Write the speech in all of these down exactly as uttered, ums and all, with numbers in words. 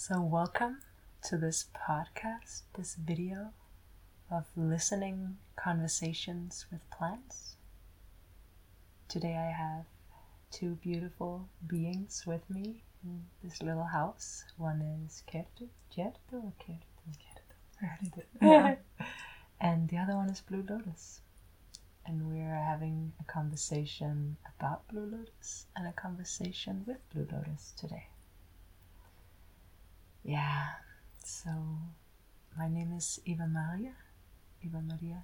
So welcome to this podcast, this video of Listening Conversations with Plants. Today I have two beautiful beings with me in this little house. One is Kertu, Kertu or Kertu? Kertu. And the other one is Blue Lotus. And we're having a conversation about Blue Lotus and a conversation with Blue Lotus today. Yeah, so my name is Eva Maria. Eva Maria.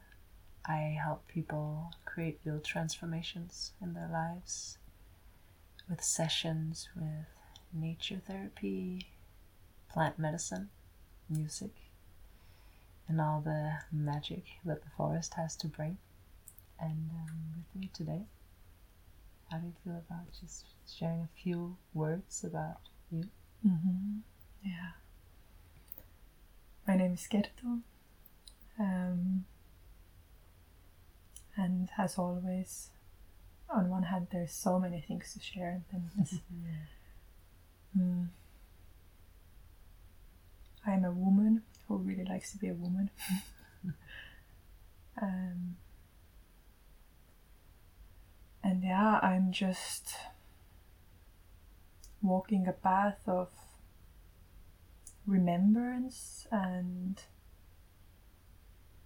I help people create real transformations in their lives with sessions with nature therapy, plant medicine, music, and all the magic that the forest has to bring. And um, with me today, how do you feel about just sharing a few words about you? Mm-hmm. Yeah. My name is Kertu, um, and as always, on one hand there's so many things to share, and then yeah. mm, I'm a woman who really likes to be a woman. um, and yeah, I'm just walking a path of remembrance and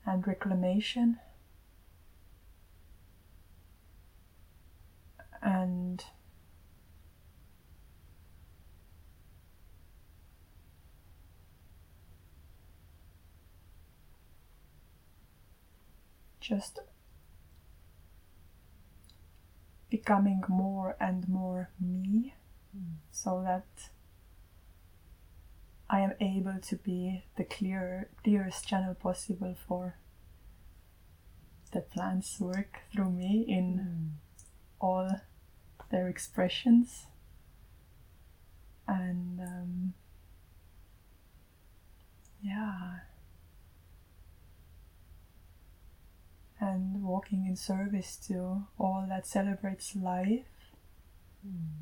and reclamation, and just becoming more and more me, mm. so that I am able to be the clearer, clearest channel possible for the plants' work through me in mm. all their expressions. And um, yeah, and walking in service to all that celebrates life mm.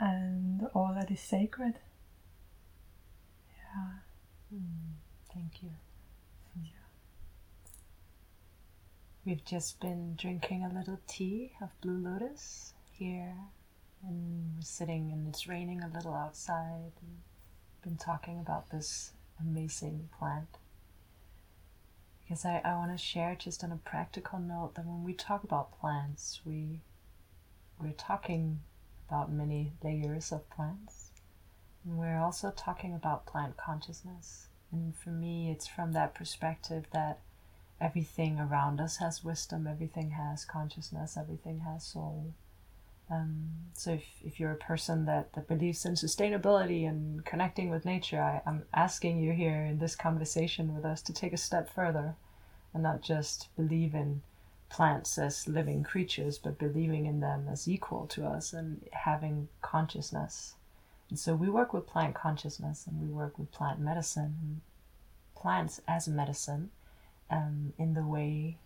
and all that is sacred. Yeah. Mm, thank you. Thank you. We've just been drinking a little tea of Blue Lotus here, and we're sitting, and it's raining a little outside. And been talking about this amazing plant, because I, I want to share just on a practical note that when we talk about plants, we we're talking about many layers of plants. And we're also talking about plant consciousness. And for me, it's from that perspective that everything around us has wisdom, everything has consciousness, everything has soul. Um, so if, if you're a person that, that believes in sustainability and connecting with nature, I, I'm asking you here in this conversation with us to take a step further and not just believe in plants as living creatures, but believing in them as equal to us and having consciousness. And so we work with plant consciousness, and we work with plant medicine, plants as medicine, um, in the way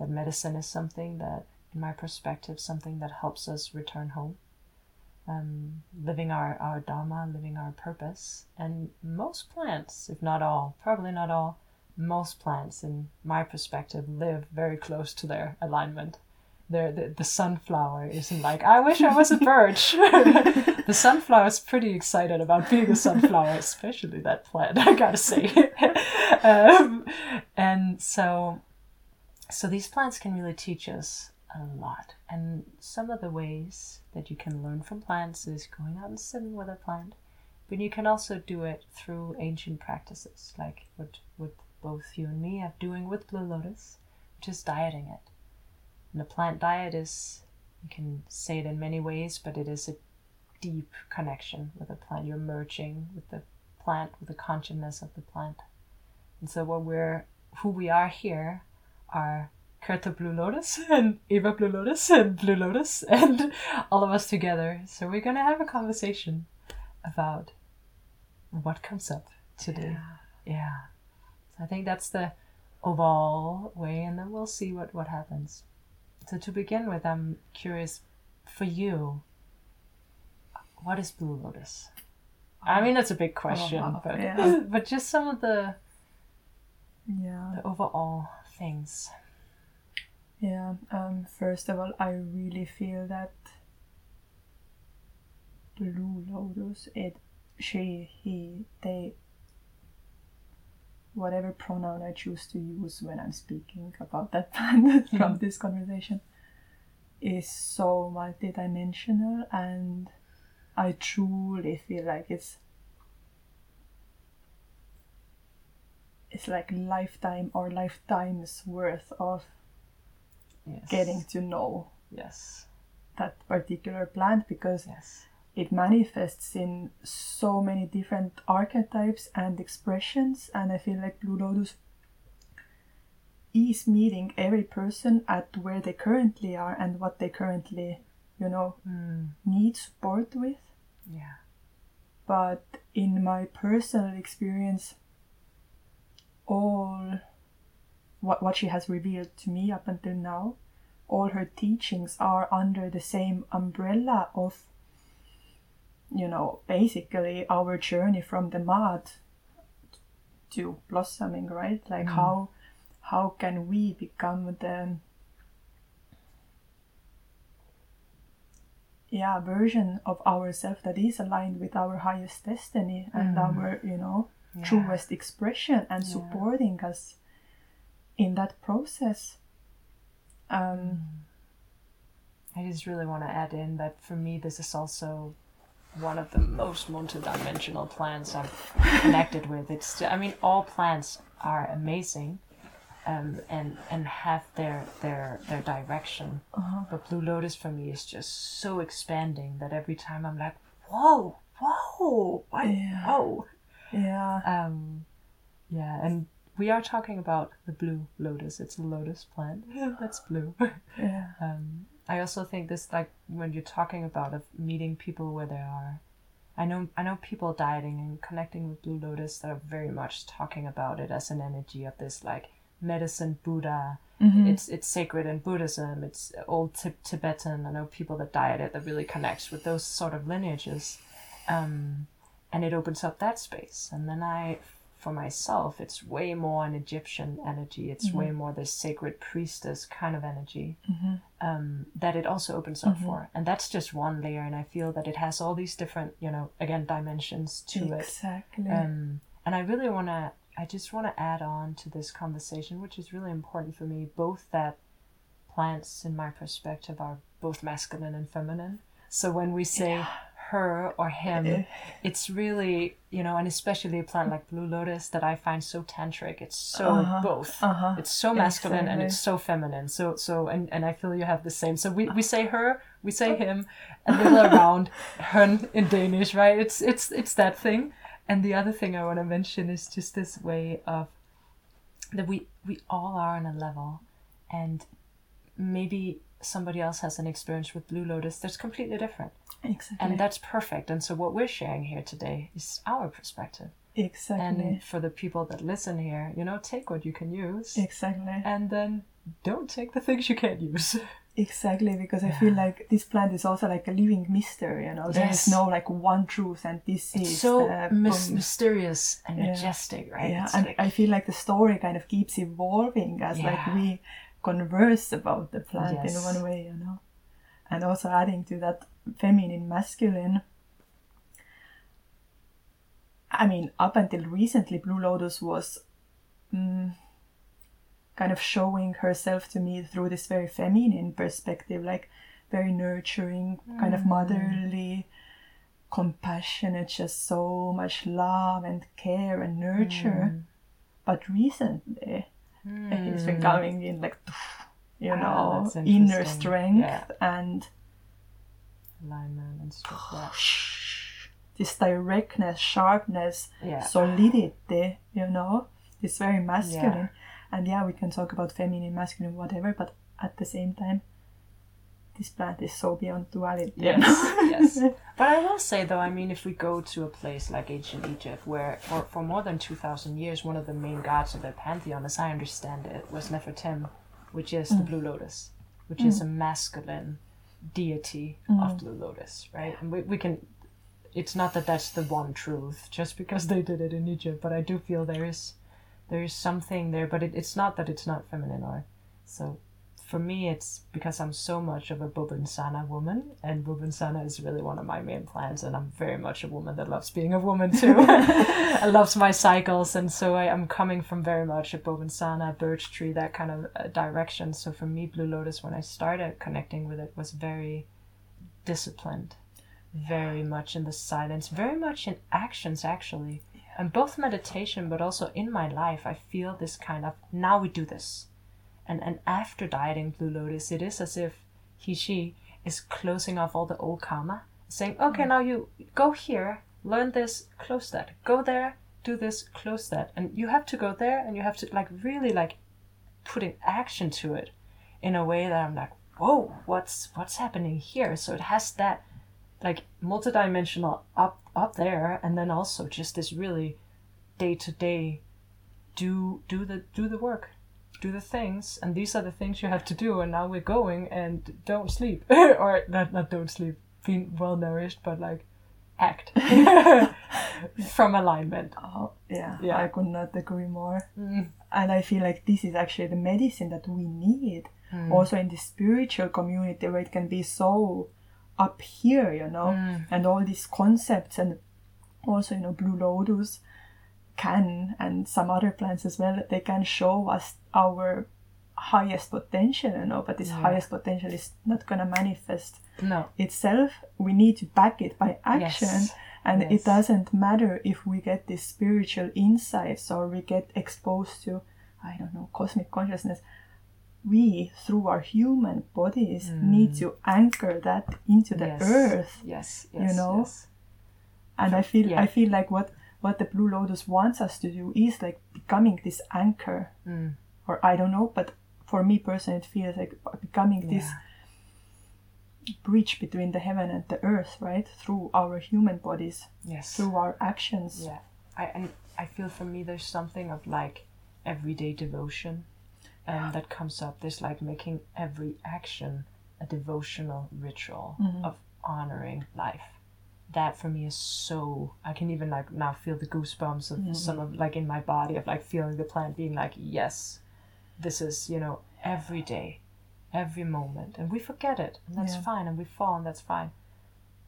that medicine is something that, in my perspective, something that helps us return home, um, living our, our Dharma, living our purpose. And most plants, if not all, probably not all, most plants, in my perspective, live very close to their alignment. The, the, the sunflower isn't like, I wish I was a birch. The sunflower is pretty excited about being a sunflower, especially that plant, I gotta say. um, and so, so these plants can really teach us a lot. And some of the ways that you can learn from plants is going out and sitting with a plant, but you can also do it through ancient practices, like what, what both you and me are doing with Blue Lotus, which is dieting it. And the plant diet is, you can say it in many ways, but it is a deep connection with the plant. You're merging with the plant, with the consciousness of the plant. And so what we're, who we are here are Kertu Blue Lotus and Eva Blue Lotus and Blue Lotus and all of us together. So we're going to have a conversation about what comes up today. Yeah. yeah. So I think that's the overall way, and then we'll see what, what happens. So to begin with, I'm curious, for you, what is Blue Lotus? I mean, that's a big question, a but yeah. but just some of the yeah the overall things. Yeah. Um. First of all, I really feel that Blue Lotus, it, she, he, they, whatever pronoun I choose to use when I'm speaking about that planet from mm-hmm. this conversation, is so multidimensional, and I truly feel like it's it's like lifetime or lifetimes worth of yes. getting to know yes. that particular plant, because yes. it manifests in so many different archetypes and expressions, and I feel like Blue Lotus is meeting every person at where they currently are and what they currently, you know, mm. need support with. Yeah. But in my personal experience, all what what she has revealed to me up until now, all her teachings are under the same umbrella of, you know, basically our journey from the mud to blossoming, right? Like mm. how how can we become the yeah version of ourselves that is aligned with our highest destiny and mm. our, you know, yeah. truest expression, and yeah. supporting us in that process. Um, I just really want to add in that for me this is also one of the most multidimensional plants I've connected with. It's, I mean, all plants are amazing, um, and and have their their their direction. Uh-huh. But Blue Lotus for me is just so expanding that every time I'm like, whoa, whoa, what? Yeah. Whoa, yeah, um, yeah. And we are talking about the Blue Lotus. It's a lotus plant that's blue. Yeah. Um, I also think this, like when you're talking about of meeting people where they are, I know I know people dieting and connecting with Blue Lotus that are very much talking about it as an energy of this like medicine Buddha. Mm-hmm. It's it's sacred in Buddhism. It's old t- Tibetan. I know people that diet it that really connects with those sort of lineages, um, and it opens up that space. And then I, for myself, it's way more an Egyptian energy. It's mm-hmm. way more this sacred priestess kind of energy. Mm-hmm. Um, that it also opens up mm-hmm. for. And that's just one layer, and I feel that it has all these different, you know, again, dimensions to exactly. it. Exactly. Um, and I really want to, I just want to add on to this conversation, which is really important for me, both that plants, in my perspective, are both masculine and feminine. So when we say yeah. her or him, it's really, you know, and especially a plant like Blue Lotus that I find so tantric, it's so uh-huh. both uh-huh. it's so masculine exactly. and it's so feminine, so so and, and I feel you have the same, so we, we say her, we say him, a little around hun in Danish, right? It's it's it's that thing. And the other thing I want to mention is just this way of that we we all are on a level, and maybe somebody else has an experience with Blue Lotus that's completely different. Exactly. And that's perfect. And so what we're sharing here today is our perspective. Exactly. And for the people that listen here, you know, take what you can use. Exactly. And then don't take the things you can't use. Exactly, because yeah. I feel like this plant is also like a living mystery, you know. There yes. is no like one truth and this it's is so uh, mis- mysterious and yeah. majestic, right? Yeah, it's and like... I feel like the story kind of keeps evolving as yeah. like we converse about the plant yes. in one way, you know. And also adding to that feminine, masculine, I mean, up until recently, Blue Lotus was mm, kind of showing herself to me through this very feminine perspective, like very nurturing, mm. kind of motherly, compassionate, just so much love and care and nurture. Mm. But recently, mm. it's been coming in like, you know, ah, inner strength yeah. and alignment and stuff like that. This directness, sharpness, yeah. solidity, you know, this very masculine. Yeah. And yeah, we can talk about feminine, masculine, whatever, but at the same time, this plant is so beyond duality. Yes, yes. But I will say though, I mean, if we go to a place like ancient Egypt, where for, for more than two thousand years, one of the main gods of their pantheon, as I understand it, was Nefertem, which is mm. the Blue Lotus, which mm. is a masculine deity mm. of Blue Lotus, right? And we, we can it's not that that's the one truth just because they did it in Egypt, but I do feel there is there is something there, but it, it's not that it's not feminine art. So for me, it's because I'm so much of a Bobinsana woman, and Bobinsana is really one of my main plants, and I'm very much a woman that loves being a woman too. I loves my cycles, and so I, I'm coming from very much a Bobinsana, birch tree, that kind of uh, direction. So for me, Blue Lotus, when I started connecting with it, was very disciplined, yeah. very much in the silence, very much in actions actually, yeah. and both meditation, but also in my life, I feel this kind of, now we do this. And and after dieting Blue Lotus, it is as if he, she is closing off all the old karma, saying, okay, mm. now you go here, learn this, close that. Go there, do this, close that. And you have to go there, and you have to like really like put an action to it in a way that I'm like, whoa, what's what's happening here? So it has that like multidimensional up up there, and then also just this really day to day do do the do the work. Do the things, and these are the things you have to do, and now we're going, and don't sleep or not not don't sleep, being well nourished, but like act from alignment. Oh yeah, yeah, I could not agree more. Mm. And I feel like this is actually the medicine that we need, mm. also in the spiritual community, where it can be so up here, you know, mm. and all these concepts, and also, you know, Blue Lotus can, and some other plants as well, they can show us our highest potential, you know, but this yeah. highest potential is not gonna manifest no. itself. We need to back it by action, yes. and yes. it doesn't matter if we get these spiritual insights or we get exposed to, I don't know, cosmic consciousness. We, through our human bodies, mm. need to anchor that into the yes. earth, yes, yes, you know, yes. and I feel yeah. I feel like what What the Blue Lotus wants us to do is like becoming this anchor, mm. or I don't know, but for me personally, it feels like becoming yeah. this bridge between the heaven and the earth, right? Through our human bodies, yes, through our actions. Yeah, I and I feel for me there's something of like everyday devotion, and um, yeah. that comes up. There's like making every action a devotional ritual mm-hmm. of honoring life. That for me is so, I can even like now feel the goosebumps of mm-hmm. some of like in my body of like feeling the plant being like, yes, this is, you know, every day, every moment, and we forget it, and that's yeah. fine, and we fall, and that's fine.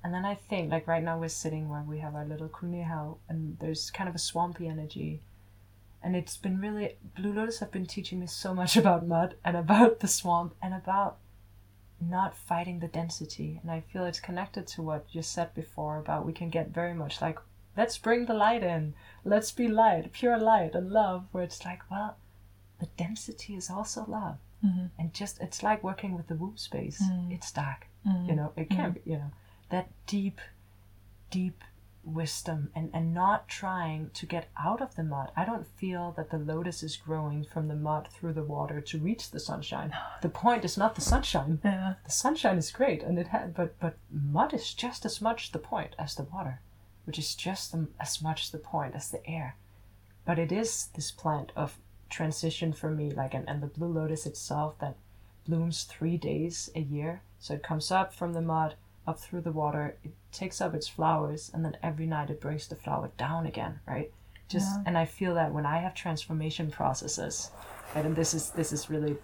And then I think like right now we're sitting where we have our little kunihau, and there's kind of a swampy energy, and it's been really, Blue Lotus have been teaching me so much about mud and about the swamp and about not fighting the density. And I feel it's connected to what you said before about we can get very much like, let's bring the light in, let's be light, pure light and love, where it's like, well, the density is also love, mm-hmm. and just it's like working with the womb space, mm-hmm. it's dark, mm-hmm. you know, it can mm-hmm. be, you know, that deep deep wisdom, and and not trying to get out of the mud. I don't feel that the lotus is growing from the mud through the water to reach the sunshine. The point is not the sunshine. Yeah. The sunshine is great, and it had, but but mud is just as much the point as the water, which is just the, as much the point as the air. But it is this plant of transition for me, like and, and the Blue Lotus itself that blooms three days a year. So it comes up from the mud, up through the water, it takes up its flowers, and then every night it brings the flower down again, right? Just yeah. And I feel that when I have transformation processes, right, and this is this is really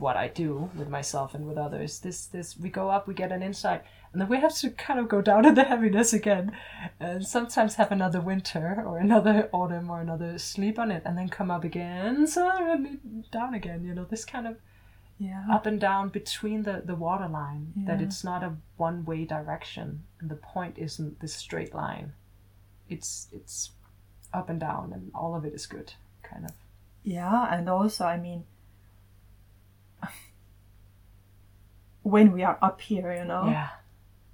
what I do with myself and with others. This this we go up, we get an insight, and then we have to kind of go down in the heaviness again, and sometimes have another winter or another autumn or another sleep on it, and then come up again, so down again. You know, this kind of. Yeah. Up and down between the, the water line, yeah. that it's not a one-way direction, and the point isn't this straight line. It's it's up and down, and all of it is good, kind of. Yeah, and also, I mean, when we are up here, you know, yeah.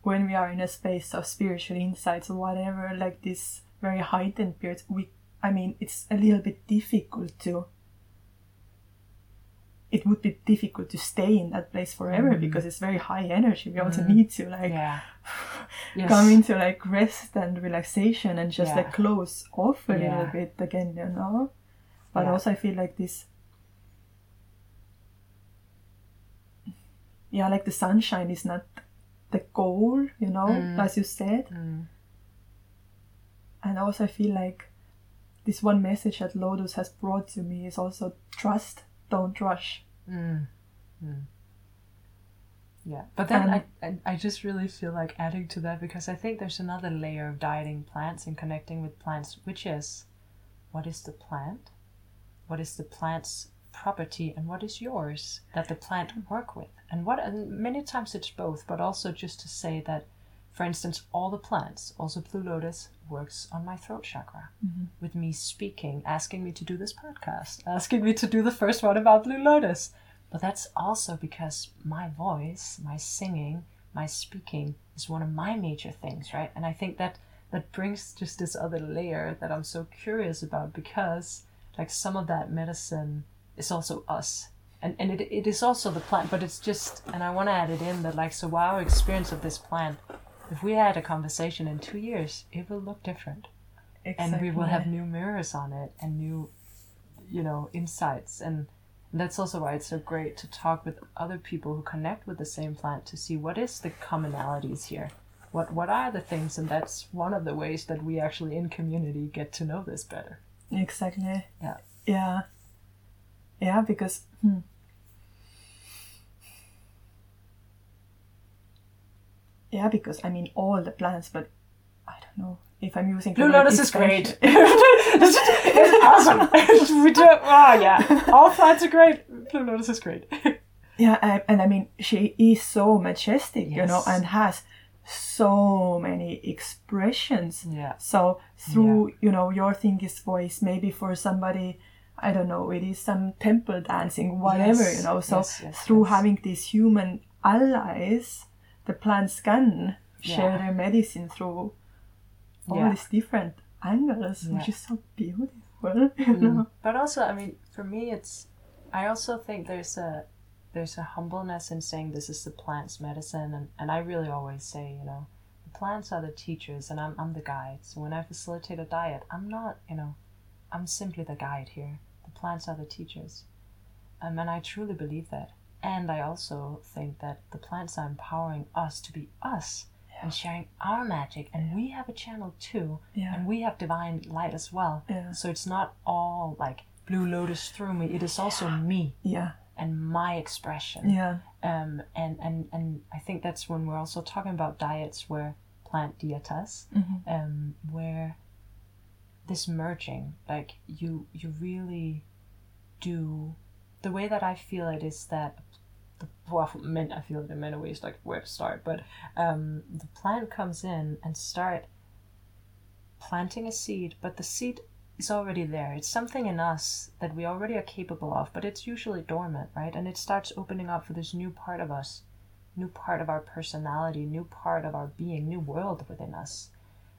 when we are in a space of spiritual insights or whatever, like this very heightened period, we, I mean, it's a little bit difficult to It would be difficult to stay in that place forever, mm. because it's very high energy. We mm. also need to like yeah. yes. come into like rest and relaxation, and just yeah. like close off a yeah. little bit again, you know. But yeah. also I feel like this, yeah, like the sunshine is not the goal, you know, mm. as you said. Mm. And also I feel like this one message that Lotus has brought to me is also trust, don't rush. Mm. Mm. Yeah, but then um, I, I just really feel like adding to that, because I think there's another layer of dieting plants and connecting with plants, which is, what is the plant? What is the plant's property, and what is yours that the plant work with? And what, and many times it's both, but also just to say that, for instance, all the plants, also Blue Lotus, works on my throat chakra, mm-hmm. with me speaking, asking me to do this podcast, asking me to do the first one about Blue Lotus. But that's also because my voice, my singing, my speaking is one of my major things, right? And I think that that brings just this other layer that I'm so curious about, because like some of that medicine is also us. And and it it is also the plant, but it's just, and I want to add it in that, like, so our experience of this plant, if we had a conversation in two years, it will look different. Exactly. And we will have new mirrors on it and new, you know, insights. And that's also why it's so great to talk with other people who connect with the same plant to see what is the commonalities here. What what are the things? And that's one of the ways that we actually in community get to know this better. Exactly. Yeah. Yeah. Yeah, because hmm. Yeah, because I mean all the plants, but I don't know if I'm using Blue Lotus is great. It's, it's awesome. We do it. Oh, yeah. All plants are great. Blue Lotus is great. Yeah, I, and I mean, she is so majestic, yes. you know, and has so many expressions. Yeah. So through, yeah. you know, your thing is voice, maybe for somebody, I don't know, it is some temple dancing, whatever, yes. you know. So yes, yes, through yes. having these human allies, the plants can yeah. share their medicine through all yeah. these different angles, yeah. which is so beautiful, you mm. know? But also, I mean, for me, it's, I also think there's a there's a humbleness in saying this is the plant's medicine, and, and I really always say, you know, the plants are the teachers, and I'm I'm the guide. So when I facilitate a diet, I'm not, you know, I'm simply the guide here. The plants are the teachers, um, and I truly believe that. And I also think that the plants are empowering us to be us. And sharing our magic, and yeah. we have a channel too, yeah. and we have divine light as well. Yeah. So it's not all like Blue Lotus through me. It is also yeah. me, yeah, and my expression. Yeah. Um. And, and, and I think that's when we're also talking about diets, where plant dietas, mm-hmm. um, where this merging, like you, you really do. The way that I feel it is that. Well, men, I feel in many ways like where to start, but um, the plant comes in and start planting a seed, but the seed is already there. It's something in us that we already are capable of, but it's usually dormant, right? And it starts opening up for this new part of us, new part of our personality, new part of our being, new world within us.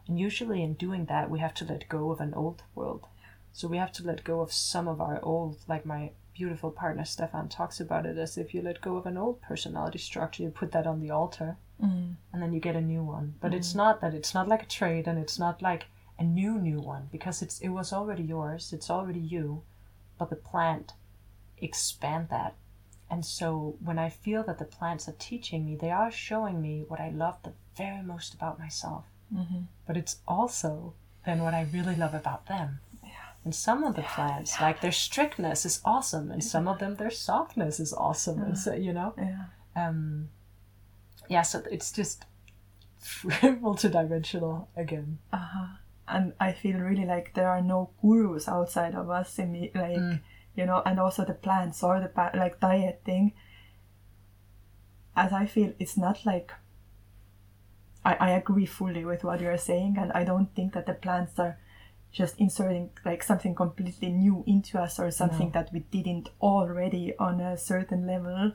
And usually in doing that, we have to let go of an old world. So we have to let go of some of our old, like my beautiful partner Stefan talks about it as if you let go of an old personality structure, you put that on the altar, mm. and then you get a new one. But mm. it's not that, it's not like a trade, and it's not like a new new one, because it's it was already yours, it's already you, but the plant expand that. And so when I feel that the plants are teaching me, they are showing me what I love the very most about myself, mm-hmm. but it's also then what I really love about them. And some of the plants, like their strictness is awesome, and some of them, their softness is awesome. Yeah. And so, you know, yeah, um, yeah so it's just multidimensional again. Uh-huh. And I feel really like there are no gurus outside of us, in the, like, mm. you know, and also the plants or the like diet thing. As I feel, it's not like, I, I agree fully with what you're saying, and I don't think that the plants are just inserting like something completely new into us, or something no. that we didn't already on a certain level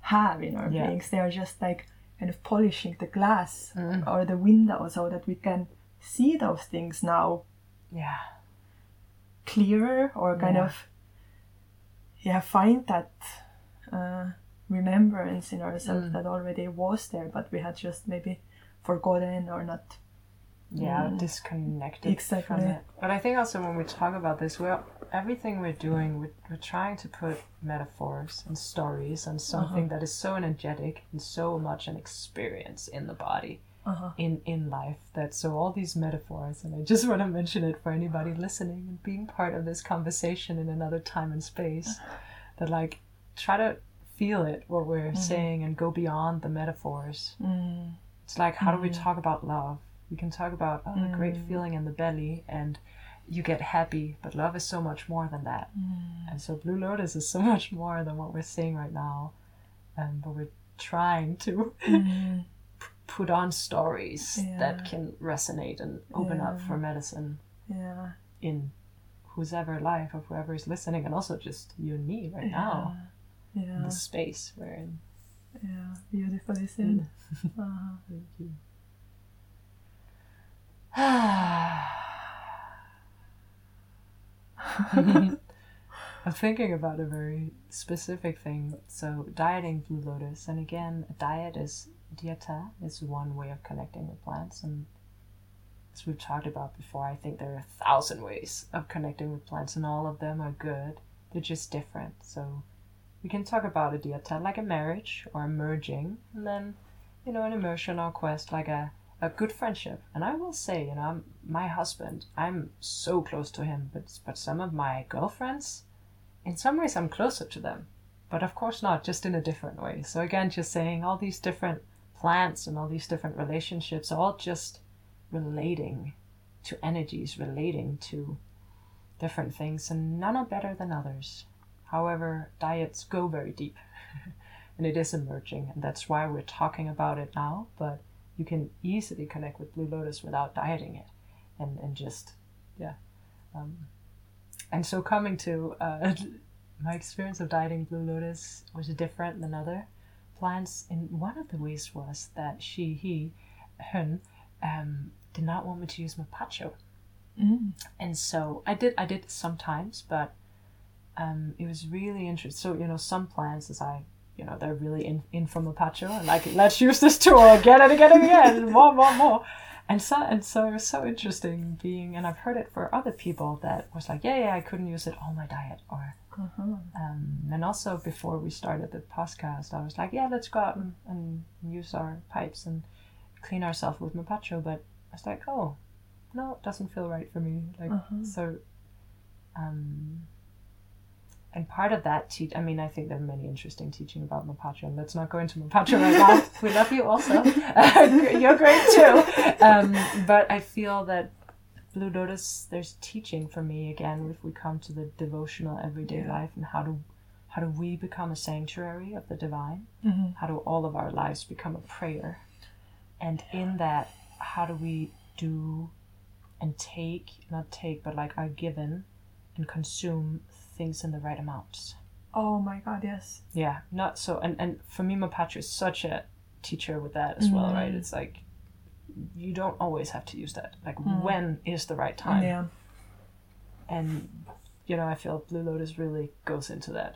have in our yeah. beings. They are just like kind of polishing the glass mm. or the window, so that we can see those things now yeah. clearer, or kind yeah. of yeah find that uh, remembrance in ourselves mm. that already was there, but we had just maybe forgotten or not yeah mm. disconnected exactly. from it. But I think also when we talk about this, well, everything we're doing, we're, we're trying to put metaphors and stories and something uh-huh. that is so energetic and so much an experience in the body, uh-huh. in, in life. That so all these metaphors, and I just want to mention it for anybody listening and being part of this conversation in another time and space, uh-huh. that like try to feel it, what we're mm-hmm. saying, and go beyond the metaphors. Mm. It's like, how mm. do we talk about love? We can talk about oh, mm. the great feeling in the belly and you get happy, but love is so much more than that. Mm. And so Blue Lotus is so much more than what we're seeing right now. Um, but we're trying to mm. p- put on stories yeah. that can resonate and open yeah. up for medicine yeah. in whosever life of whoever is listening, and also just you and me right yeah. now. Yeah. The space we're in. Yeah, beautifully said. Mm. Uh-huh. Thank you. I'm thinking about a very specific thing. So dieting Blue Lotus, and again, a diet is dieta is one way of connecting with plants, and as we've talked about before, I think there are a thousand ways of connecting with plants, and all of them are good. They're just different. So we can talk about a dieta like a marriage or a merging, and then, you know, an immersion or quest like a, a good friendship. And I will say, you know, I'm, my husband, I'm so close to him, but but some of my girlfriends, in some ways I'm closer to them, but of course not, just in a different way. So again, just saying all these different plants and all these different relationships, all just relating to energies, relating to different things, and none are better than others. However, diets go very deep and it is emerging, and that's why we're talking about it now. But you can easily connect with Blue Lotus without dieting it, and, and just, yeah. Um, and so coming to uh, my experience of dieting Blue Lotus was different than other plants. And one of the ways was that she, he, hun, um, did not want me to use Mapacho. Mm. And so I did, I did sometimes, but Um, it was really interesting. So, you know, some plants, as I, you know, they're really in, in from Mapacho, and like, let's use this tool again and again and again, more, more, more. And so, and so it was so interesting being, and I've heard it for other people that was like, yeah, yeah, I couldn't use it on my diet. Or, uh-huh. um, and also before we started the podcast, I was like, yeah, let's go out and, and use our pipes and clean ourselves with Mapacho. But I was like, oh, no, it doesn't feel right for me. Like, uh-huh. so, um, and part of that, te- I mean, I think there are many interesting teaching about Mapacho, and let's not go into Mapacho right now. We love you also. Uh, you're great too. Um, but I feel that Blue Lotus, there's teaching for me, again, if we come to the devotional everyday yeah. life, and how do how do we become a sanctuary of the divine? Mm-hmm. How do all of our lives become a prayer? And in that, how do we do and take, not take, but like are given and consume things in the right amounts. Oh my god, yes. Yeah, not so, and, and for me, Mapacho is such a teacher with that as mm-hmm. well, right? It's like, you don't always have to use that. Like, mm. when is the right time? Yeah. And, you know, I feel Blue Lotus really goes into that.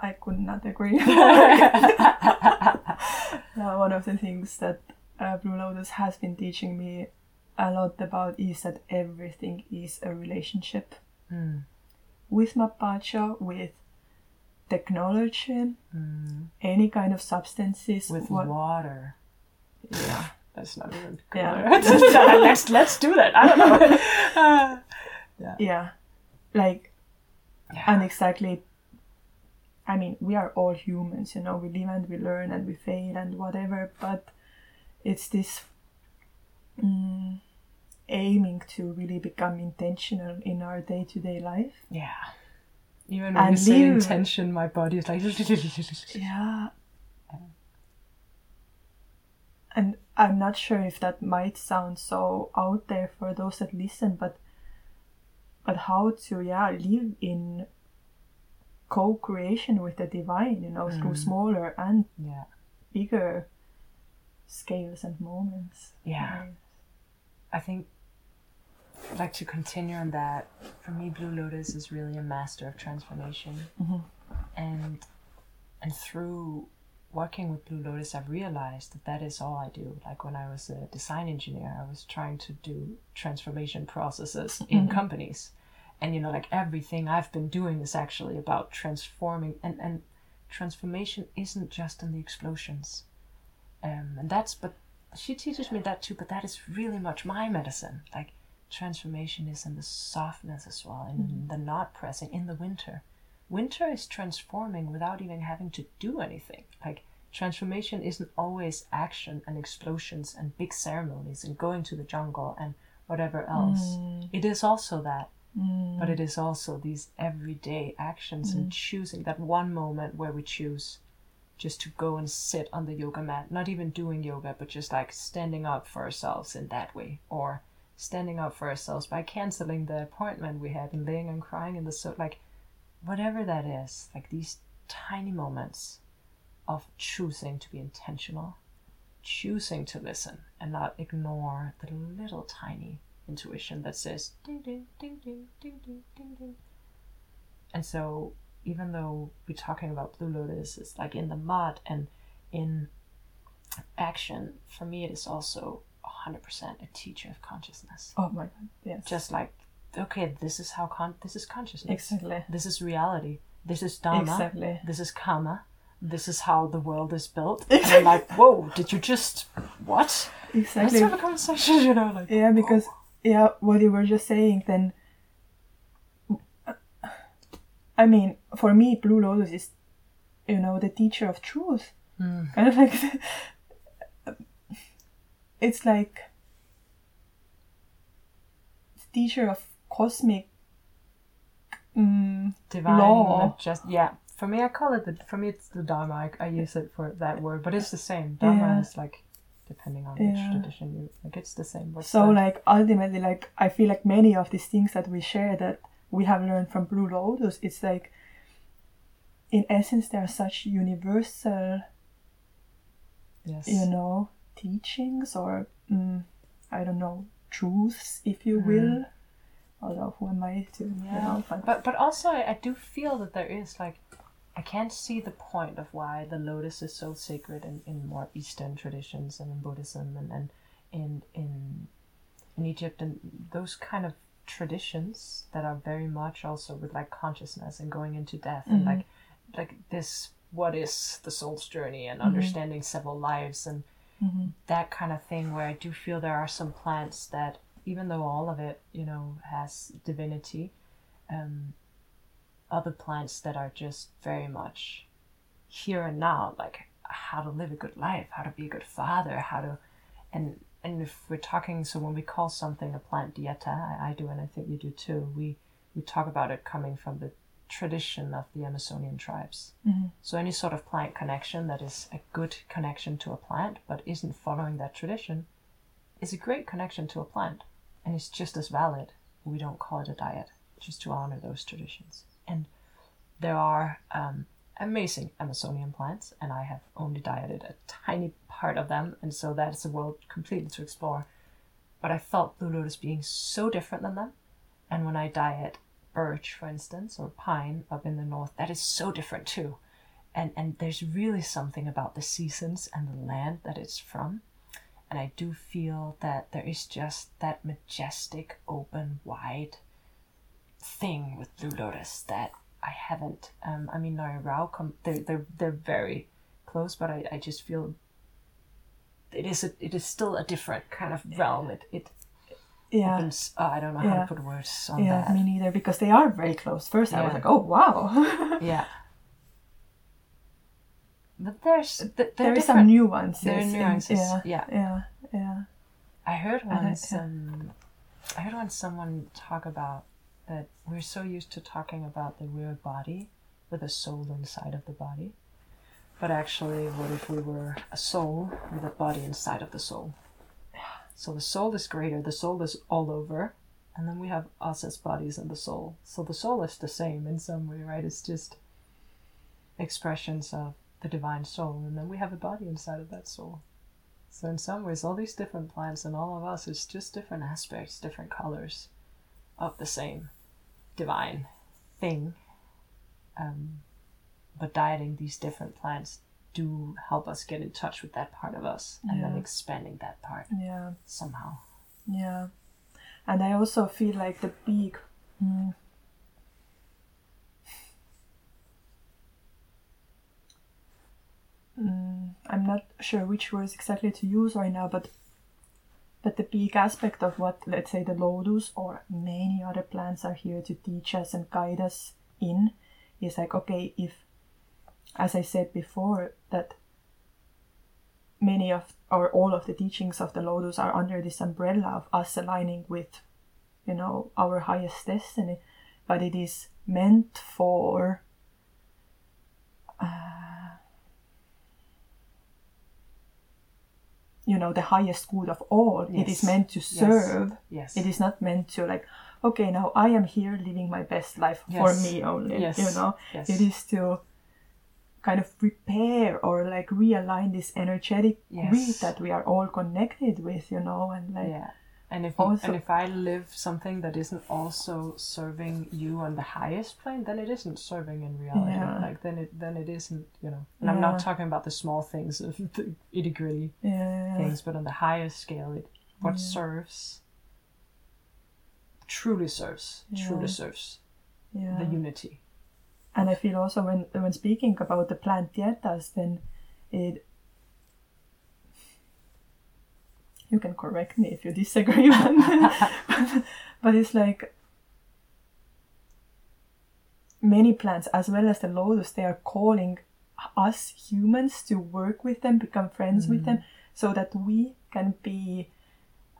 I could not agree more. Now, one of the things that uh, Blue Lotus has been teaching me a lot about is that everything is a relationship. Mm. With Mapacho, with technology, mm. any kind of substances. With what... water. Yeah, that's not even good. Yeah. let's, let's do that. I don't know. uh, yeah. yeah. Like, yeah. and exactly, I mean, we are all humans, you know, we live and we learn and we fail and whatever, but it's this mm, aiming to really become intentional in our day-to-day life. Yeah. Even when you say intention, my body is like... yeah. And I'm not sure if that might sound so out there for those that listen, but but how to, yeah, live in co-creation with the divine, you know, mm. through smaller and yeah. bigger scales and moments. Yeah. And I think I'd like to continue on that. For me, Blue Lotus is really a master of transformation. Mm-hmm. And and through working with Blue Lotus, I've realized that that is all I do. Like when I was a design engineer, I was trying to do transformation processes mm-hmm. in companies. And, you know, like everything I've been doing is actually about transforming. And, and transformation isn't just in the explosions. Um, and that's, but she teaches me that too, but that is really much my medicine. Like, transformation is in the softness as well, in mm-hmm. the not pressing, in the winter. Winter is transforming without even having to do anything. Like, transformation isn't always action and explosions and big ceremonies and going to the jungle and whatever else. Mm. It is also that, mm. but it is also these everyday actions mm. and choosing that one moment where we choose just to go and sit on the yoga mat, not even doing yoga, but just like standing up for ourselves in that way, or standing up for ourselves by canceling the appointment we had and laying and crying in the sofa, like whatever that is, like these tiny moments of choosing to be intentional, choosing to listen and not ignore the little tiny intuition that says ding ding ding ding ding ding ding ding. And so even though we're talking about Blue Lotus, it's like in the mud and in action, for me it is also one hundred percent a teacher of consciousness. Oh my god, yes. Just like, okay, this is how con- this is consciousness. Exactly. This is reality. This is dharma. Exactly. This is karma. This is how the world is built. And I'm like, whoa, did you just, what? Exactly. Let's have a conversation, you know? Like, yeah, because, whoa. yeah, what you were just saying then, I mean, for me, Blue Lotus is, you know, the teacher of truth. Mm. Kind of like, it's like the teacher of cosmic um, divine law. Just, yeah. For me, I call it the. For me, it's the Dharma. I, I use it for that word, but it's the same. Dharma yeah. is like, depending on yeah. which tradition you like, it's the same. What's so, that? Like ultimately, like I feel like many of these things that we share that we have learned from Blue Lotus, it's like, in essence, there are such universal, yes, you know, teachings or mm, I don't know, truths, if you mm. will. Although who am I to? Yeah, you know, but but, but also I, I do feel that there is like. I can't see the point of why the lotus is so sacred in, in more Eastern traditions and in Buddhism and, and in, in in Egypt and those kind of traditions that are very much also with like consciousness and going into death mm-hmm. and like like this, what is the soul's journey and mm-hmm. understanding several lives and mm-hmm. that kind of thing, where I do feel there are some plants that, even though all of it, you know, has divinity, um other plants that are just very much here and now, like how to live a good life, how to be a good father, how to, and and if we're talking, so when we call something a plant dieta, I, I do, and I think you do too, we, we talk about it coming from the tradition of the Amazonian tribes. Mm-hmm. So any sort of plant connection that is a good connection to a plant, but isn't following that tradition, is a great connection to a plant. And it's just as valid. We don't call it a diet, just to honor those traditions. And there are um, amazing Amazonian plants, and I have only dieted a tiny part of them, and so that is a world completely to explore. But I felt Blue Lotus being so different than them. And when I diet birch, for instance, or pine up in the north, that is so different too. And and there's really something about the seasons and the land that it's from. And I do feel that there is just that majestic, open, wide thing with Blue Lotus that I haven't um I mean Nari Rao com- they're, they're, they're very close, but I, I just feel it is a, it is still a different kind of realm. It, it yeah opens, uh, I don't know how yeah. to put words on yeah, that yeah me neither, because they are very close. First yeah. I was like, oh wow. yeah but there's th- there different. Is some nuances there are nuances yeah yeah yeah, yeah. I heard once I, yeah. um, I heard once someone talk about that we're so used to talking about the real body with a soul inside of the body. But actually, what if we were a soul with a body inside of the soul? So the soul is greater, the soul is all over, and then we have us as bodies and the soul. So the soul is the same in some way, right? It's just expressions of the divine soul, and then we have a body inside of that soul. So in some ways, all these different plants and all of us, it's just different aspects, different colors of the same divine thing. Um, but dieting these different plants do help us get in touch with that part of us and yeah. then expanding that part yeah. somehow. Yeah. And I also feel like the big mm, mm, I'm not sure which words exactly to use right now, but but the big aspect of what, let's say, the lotus or many other plants are here to teach us and guide us in is like, okay, if, as I said before, that many of or all of the teachings of the lotus are under this umbrella of us aligning with, you know, our highest destiny, but it is meant for uh, you know, the highest good of all. Yes. It is meant to serve. Yes. Yes. It is not meant to like, okay, now I am here living my best life. Yes. For me only. Yes. You know, yes. It is to kind of repair or like realign this energetic grid. Yes. That we are all connected with, you know, and like, yeah. And if also, and if I live something that isn't also serving you on the highest plane, then it isn't serving in reality. Yeah. Like then it then it isn't, you know. And yeah. I'm not talking about the small things of the itty gritty yeah. things, but on the highest scale, it what yeah. serves truly serves yeah. truly serves yeah. the unity. And I feel also when, when speaking about the plant dietas, then it, you can correct me if you disagree, but, but it's like many plants, as well as the lotus, they are calling us humans to work with them, become friends mm-hmm. with them, so that we can be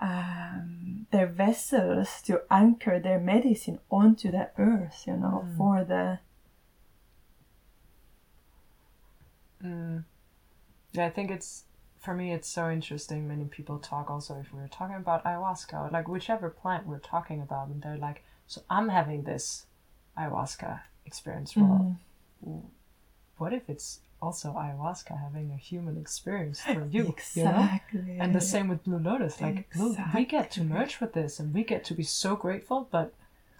um, their vessels to anchor their medicine onto the earth, you know, mm. for the... Mm. Yeah, I think it's, for me, it's so interesting. Many people talk also, if we're talking about ayahuasca, or like whichever plant we're talking about, and they're like, so I'm having this ayahuasca experience. Well, mm. what if it's also ayahuasca having a human experience for you? Exactly. You know? And the same with Blue Lotus. Like, exactly. Blue, we get to merge with this, and we get to be so grateful, but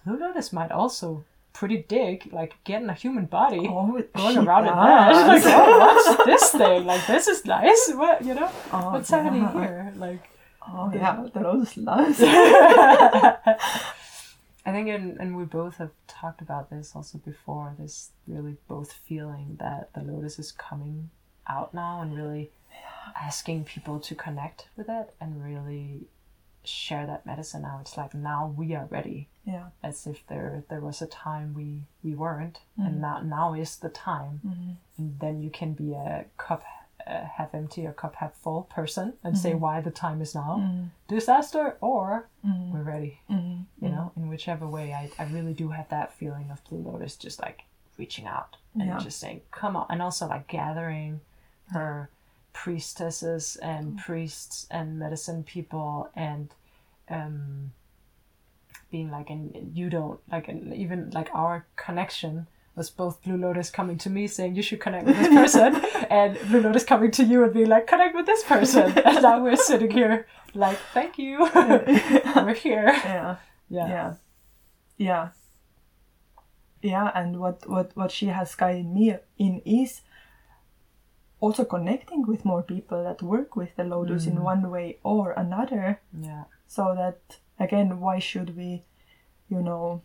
Blue Lotus might also... pretty dig, like getting a human body, oh, going around in that. Like, oh, what's this thing? Like, this is nice. What, you know? Oh, what's yeah. happening here? Like, oh yeah, the lotus loves. I think, and and we both have talked about this also before. This really both feeling that the lotus is coming out now and really asking people to connect with it and really share that medicine now. It's like, now we are ready. Yeah. As if there there was a time we, we weren't, mm-hmm. and now now is the time. Mm-hmm. And then you can be a cup uh, half empty or cup half full person and mm-hmm. say why the time is now. Mm-hmm. Disaster or mm-hmm. we're ready. Mm-hmm. You mm-hmm. know, in whichever way, I, I really do have that feeling of Blue Lotus just like reaching out and yeah. just saying, come on. And also like gathering her priestesses and mm. priests and medicine people and um being like, and you don't like, and even like our connection was both Blue Lotus coming to me saying you should connect with this person and Blue Lotus coming to you and being like, connect with this person, and now we're sitting here like, thank you. We're here. Yeah. Yeah. Yeah. Yeah. Yeah. And what what what she has guided me in is also connecting with more people that work with the lotus mm. in one way or another. Yeah. So that, again, why should we, you know,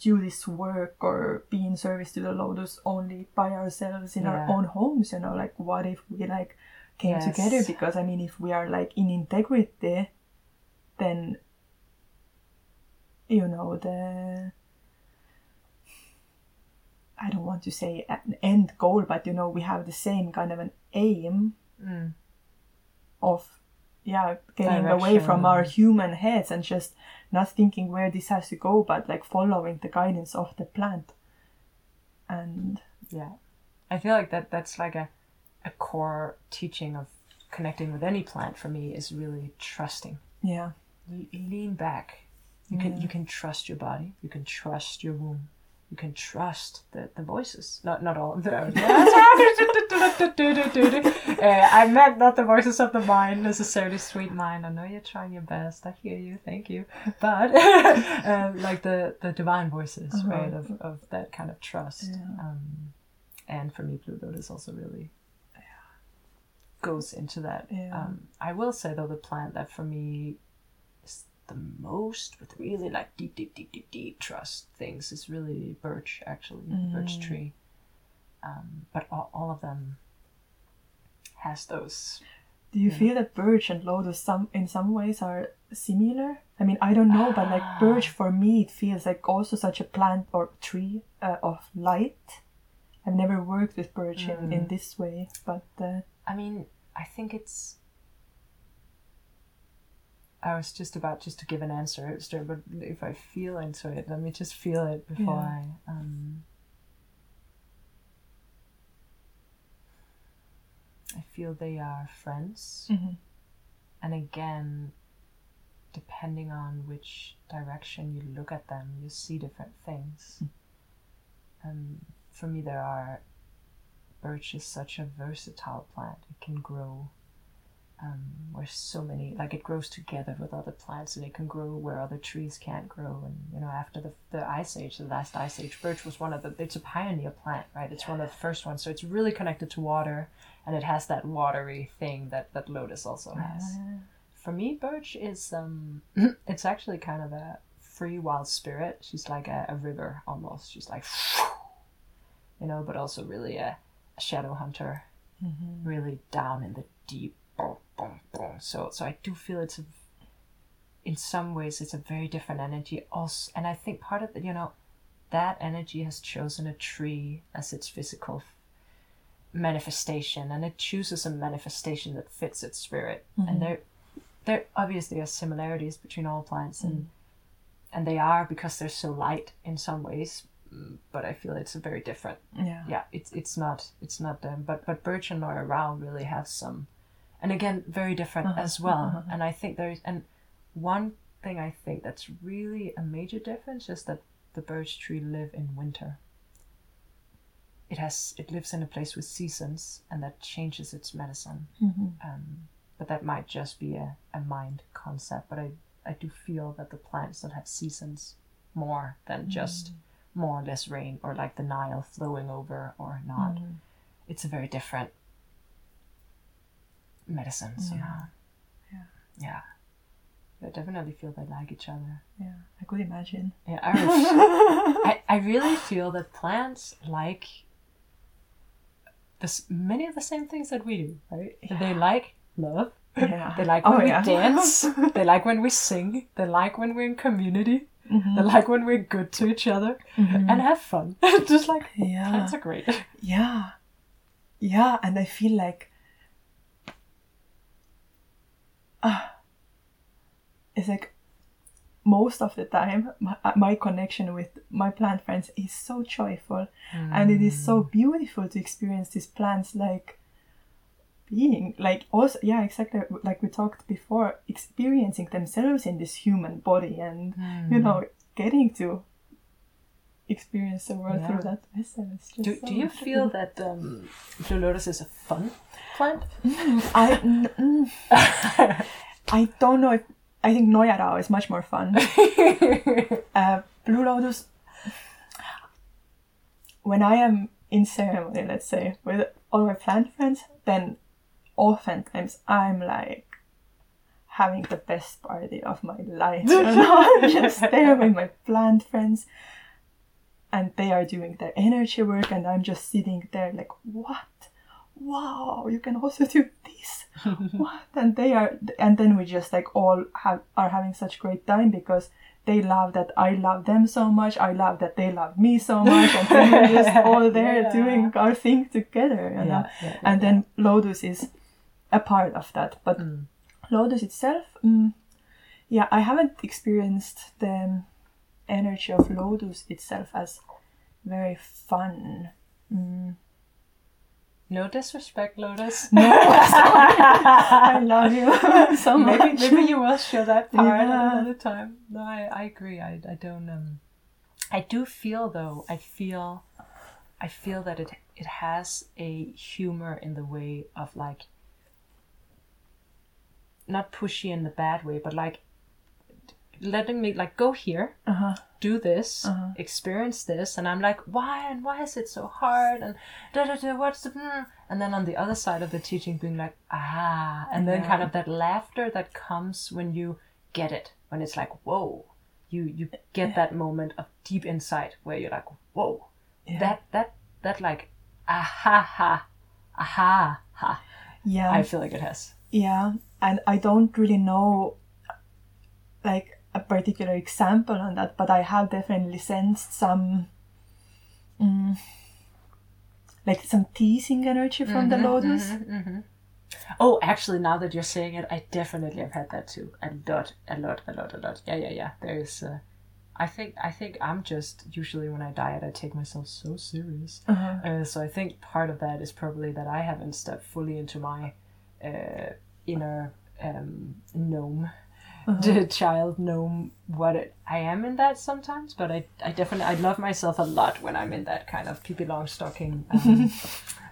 do this work or be in service to the lotus only by ourselves in yeah. our own homes, you know? Like, what if we, like, came yes. together? Because, I mean, if we are, like, in integrity, then, you know, the... I don't want to say an end goal, but, you know, we have the same kind of an aim mm. of, yeah, getting Direction. away from our human heads and just not thinking where this has to go, but like following the guidance of the plant. And yeah, I feel like that that's like a, a core teaching of connecting with any plant for me is really trusting. Yeah. Le- lean back. You can, yeah. you can trust your body. You can trust your womb. You can trust the, the voices. Not not all of them. uh, I meant not the voices of the mind, necessarily, sweet mind. I know you're trying your best. I hear you. Thank you. But uh, like the, the divine voices, uh-huh. right, of, of that kind of trust. Yeah. Um, and for me, Blue Lotus also really yeah. goes into that. Yeah. Um, I will say, though, the plant that for me... the most with really like deep deep deep deep deep trust things is really birch, actually. Mm. Birch tree. Um, but all, all of them has those. Do you yeah. feel that birch and lotus some in some ways are similar? I mean, I don't know, ah. but like birch for me, it feels like also such a plant or tree uh, of light. I've never worked with birch mm. in, in this way, but... Uh, I mean, I think it's... I was just about just to give an answer, but if I feel into it, let me just feel it before yeah. I... Um, I feel they are friends. Mm-hmm. And again, depending on which direction you look at them, you see different things. Mm. Um, for me, there are... Birch is such a versatile plant. It can grow um, where so many... Like, it grows together with other plants, and it can grow where other trees can't grow. And, you know, after the, the Ice Age, the last Ice Age, birch was one of the... It's a pioneer plant, right? It's one of the first ones. So it's really connected to water, and it has that watery thing that, that lotus also has. Uh, For me, birch is... um, it's actually kind of a free, wild spirit. She's like a, a river, almost. She's like... You know, but also really a... shadow hunter, mm-hmm. really down in the deep. So, so I do feel it's a, in some ways it's a very different energy. Also, and I think part of it, you know, that energy has chosen a tree as its physical manifestation, and it chooses a manifestation that fits its spirit. Mm-hmm. And there, there obviously are similarities between all plants, and mm-hmm. and they are because they're so light in some ways. But I feel it's a very different. Yeah. Yeah. It's it's not it's not them. But but birch and Nora Rao really have some, and again very different uh-huh. as well. Uh-huh. And I think there is, and one thing I think that's really a major difference is that the birch tree live in winter. It has it lives in a place with seasons, and that changes its medicine. Mm-hmm. Um, but that might just be a, a mind concept. But I I do feel that the plants that have seasons more than mm-hmm. just more or less rain, or like the Nile flowing over or not. Mm. It's a very different medicine somehow. Yeah. Yeah. Yeah. I definitely feel they like each other. Yeah. I could imagine. Yeah. I, was, I, I really feel that plants like this, many of the same things that we do, right? Yeah. They like love. Yeah. They like when oh, we yeah. dance. They like when we sing. They like when we're in community. Mm-hmm. They like when we're good to each other mm-hmm. and have fun. Just like, yeah. Plants are great. Yeah. Yeah. And I feel like, ah, uh, it's like most of the time, my, my connection with my plant friends is so joyful. Mm. And it is so beautiful to experience these plants, like being, like also, yeah, exactly. Like we talked before, experiencing themselves in this human body, and mm. you know, getting to experience the world yeah. through that vessel. It's just do so do you feel that um, Blue Lotus is a fun plant? Mm, I mm, mm. I don't know. If I think Noya Rao is much more fun. uh, Blue Lotus. When I am in ceremony, let's say, with all my plant friends, then oftentimes I'm like having the best party of my life. You know? I'm just there with my plant friends, and they are doing their energy work, and I'm just sitting there like, what? Wow, you can also do this. What? And they are, and then we just like all have are having such great time because they love that I love them so much. I love that they love me so much. And then we're just all there yeah. doing our thing together, you yeah, know. Yeah, yeah, and yeah. then Lotus is a part of that. But mm. Lotus itself, mm, yeah, I haven't experienced the energy of Lotus itself as very fun. Mm. No disrespect, Lotus. No, I love you so much. Maybe, maybe you will show that part yeah. another time. No, I, I agree. I, I don't. Um, I do feel though. I feel, I feel that it it has a humor in the way of like, not pushy in the bad way, but like, letting me like go here, uh-huh. do this, uh-huh. experience this, and I'm like, why and why is it so hard, and da da da, what's the mm? And then on the other side of the teaching, being like, ah, and then yeah. kind of that laughter that comes when you get it, when it's like, whoa, you you get yeah. that moment of deep insight where you're like, whoa, yeah. that that that like aha, aha, ha. Yeah. I feel like it has. Yeah. And I don't really know, like, a particular example on that, but I have definitely sensed some, um, like, some teasing energy from mm-hmm, the lotus. Mm-hmm, mm-hmm. Oh, actually, now that you're saying it, I definitely have had that too. A lot, a lot, a lot, a lot. Yeah, yeah, yeah. There is... Uh, I think I think I'm just, usually when I diet, I take myself so serious. Uh-huh. Uh, so I think part of that is probably that I haven't stepped fully into my uh, inner um, gnome, uh-huh. child gnome, what it, I am in that sometimes. But I, I definitely, I love myself a lot when I'm in that kind of Pippi Longstocking. Um,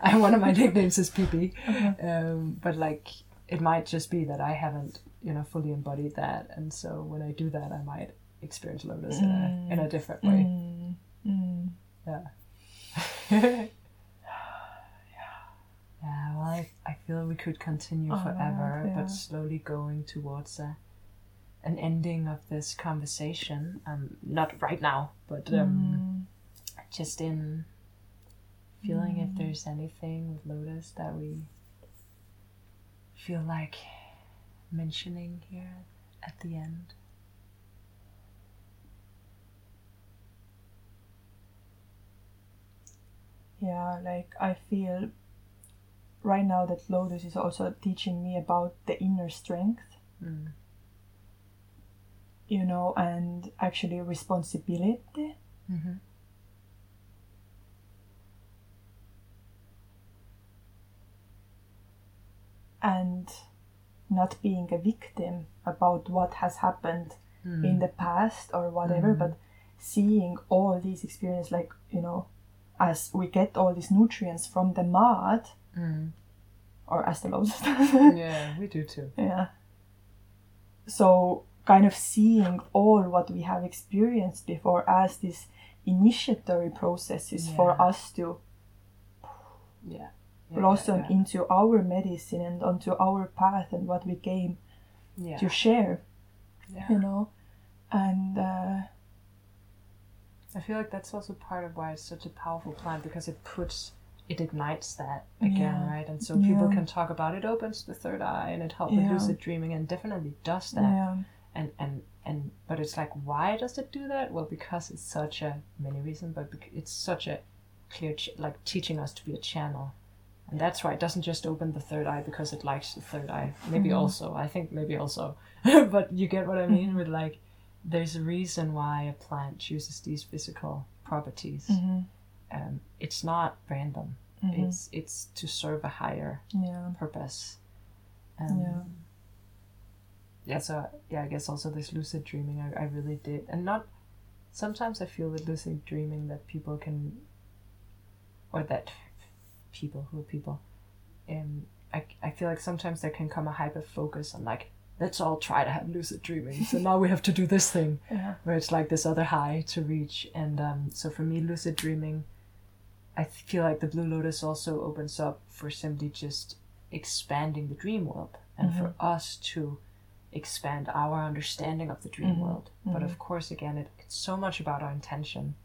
I, one of my nicknames is Pippi. Uh-huh. Um, but like, it might just be that I haven't, you know, fully embodied that. And so when I do that, I might experience lotus mm. in, a, in a different way. Mm. Mm. Yeah. yeah. Yeah. Well, I, I feel we could continue oh, forever, yeah. but slowly going towards a, an ending of this conversation. Um, not right now, but um, mm. just in feeling mm. if there's anything with lotus that we feel like mentioning here at the end. Yeah, like I feel right now that lotus is also teaching me about the inner strength, mm. you know, and actually responsibility. Mm-hmm. And not being a victim about what has happened mm. in the past or whatever, mm. but seeing all these experiences, like, you know, as we get all these nutrients from the mud, mm. or as the lotus does. Yeah, we do too. Yeah. So kind of seeing all what we have experienced before as these initiatory processes yeah. for us to yeah. Yeah, blossom yeah, yeah. into our medicine and onto our path and what we came yeah. to share, yeah. you know, and... Uh, I feel like that's also part of why it's such a powerful plant, because it puts, it ignites that again, yeah. right? And so people yeah. can talk about it opens the third eye and it helps yeah. with lucid dreaming, and definitely does that. Yeah. And, and, and, but it's like, why does it do that? Well, because it's such a, many reasons, but it's such a clear, ch- like teaching us to be a channel. And that's why it doesn't just open the third eye because it likes the third eye. Maybe mm-hmm. also, I think maybe also, but you get what I mean with like, there's a reason why a plant chooses these physical properties. Mm-hmm. Um, it's not random. Mm-hmm. It's it's to serve a higher yeah. purpose. Um, yeah. Yeah. So yeah, I guess also this lucid dreaming, I, I really did, and not. Sometimes I feel with lucid dreaming that people can, or that people who are people, um, I I feel like sometimes there can come a hyper focus on like, let's all try to have lucid dreaming. So now we have to do this thing yeah. where it's like this other high to reach. And um, so for me, lucid dreaming, I feel like the Blue Lotus also opens up for simply just expanding the dream world and mm-hmm. for us to expand our understanding of the dream mm-hmm. world. Mm-hmm. But of course, again, it, it's so much about our intention.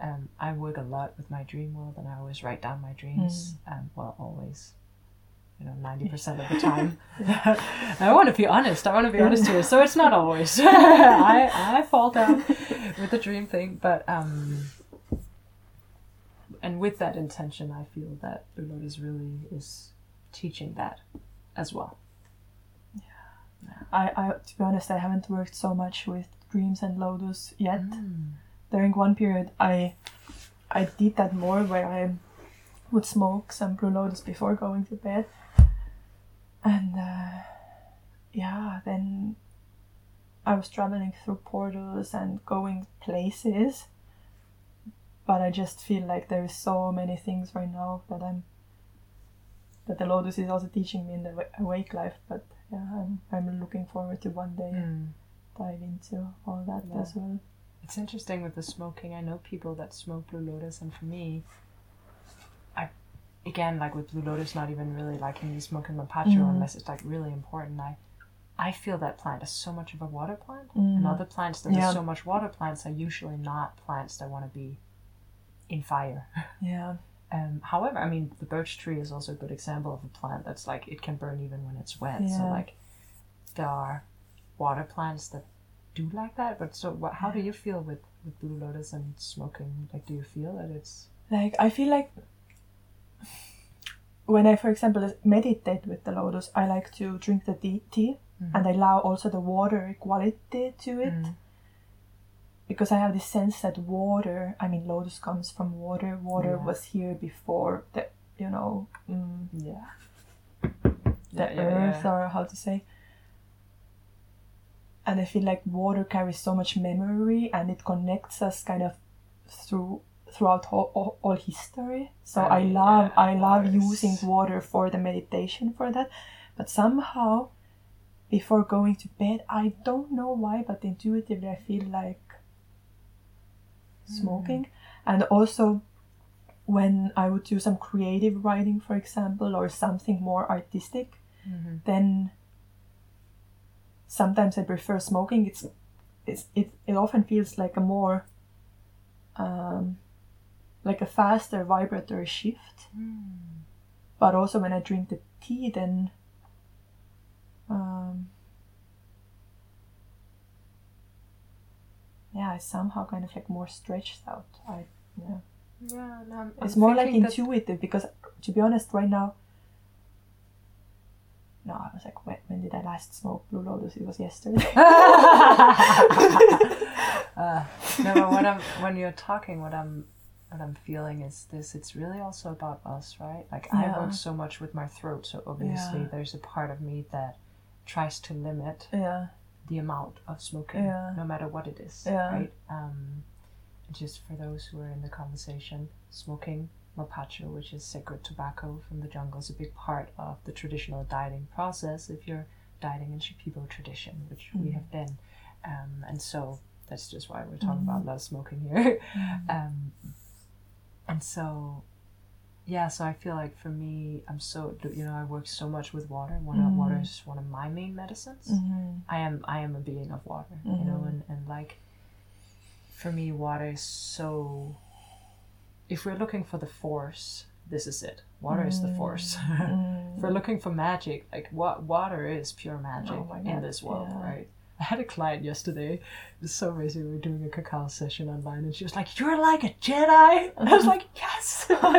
Um, I work a lot with my dream world and I always write down my dreams. Mm. Um, well, always. You know, ninety percent of the time. I want to be honest. I want to be honest here. So it's not always. I, I fall down with the dream thing. But, um, and with that intention, I feel that Blue Lotus really is teaching that as well. Yeah. I, I, to be honest, I haven't worked so much with dreams and lotus yet. Mm. During one period, I, I did that more where I would smoke some Blue Lotus before going to bed. And uh, yeah, then I was traveling through portals and going places, but I just feel like there is so many things right now that I'm that the lotus is also teaching me in the awake life. But yeah, I'm I'm looking forward to one day mm. dive into all that yeah. as well. It's interesting with the smoking. I know people that smoke Blue Lotus, and for me, I. Again, like with Blue Lotus, not even really liking me smoking Mapacho mm. unless it's like really important. I I feel that plant is so much of a water plant. Mm. And other plants that yeah. are so much water plants are usually not plants that want to be in fire. Yeah. Um, however, I mean, the birch tree is also a good example of a plant that's like, it can burn even when it's wet. Yeah. So like, there are water plants that do like that. But so what, how do you feel with, with Blue Lotus and smoking? Like, do you feel that it's... Like, I feel like when I, for example, meditate with the lotus, I like to drink the tea, tea mm-hmm. and I allow also the water quality to it. Mm. Because I have this sense that water, I mean, lotus comes from water. Water yeah. was here before the, you know, mm, yeah, the yeah, earth yeah. or how to say. And I feel like water carries so much memory, and it connects us kind of through throughout all, all, all history. So I, I love, yeah, I love using water for the meditation for that. But somehow, before going to bed, I don't know why, but intuitively I feel like smoking. Mm. And also when I would do some creative writing, for example, or something more artistic, mm-hmm. then sometimes I prefer smoking. It's, it's it it often feels like a more um like a faster vibratory shift. Mm. But also when I drink the tea, then um yeah, I somehow kind of like more stretched out. I yeah. Yeah, no, I'm, it's I'm more like intuitive that... because to be honest, right now. No, I was like, when, when did I last smoke Blue Lotus? It was yesterday. uh, no, but what I'm when you're talking, what I'm what I'm feeling is this. It's really also about us, right? Like yeah. I work so much with my throat, so obviously yeah. there's a part of me that tries to limit. Yeah. the amount of smoking, yeah. no matter what it is, yeah. right? Um, just for those who are in the conversation, smoking Mapacho, which is sacred tobacco from the jungle, is a big part of the traditional dieting process if you're dieting in Shipibo tradition, which mm. we have been. Um, and so that's just why we're talking mm. about a lot of smoking here. Mm. Um, and so, yeah, so I feel like for me, I'm so, you know, I work so much with water. One mm-hmm. of water is one of my main medicines. Mm-hmm. I am I am a being of water, mm-hmm. you know, and, and like, for me, water is so, if we're looking for the force, this is it. Water mm-hmm. is the force. mm-hmm. If we're looking for magic, like what water is pure magic oh in this world, yeah. right? I had a client yesterday, it was so busy, we were doing a cacao session online, and she was like, "You're like a Jedi!" And I was like, "Yes!" um,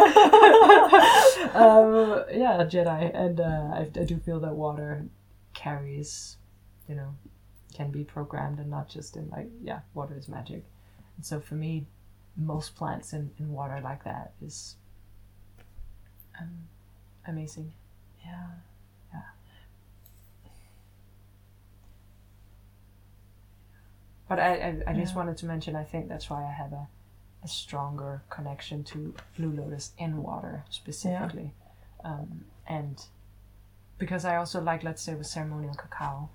yeah, a Jedi. And uh, I, I do feel that water carries, you know, can be programmed, and not just in like, yeah, water is magic. And so for me, most plants in, in water like that is um, amazing. Yeah. But I, I, I just yeah. wanted to mention, I think that's why I have a, a stronger connection to Blue Lotus in water specifically. Yeah. Um, and because I also like, let's say with ceremonial cacao,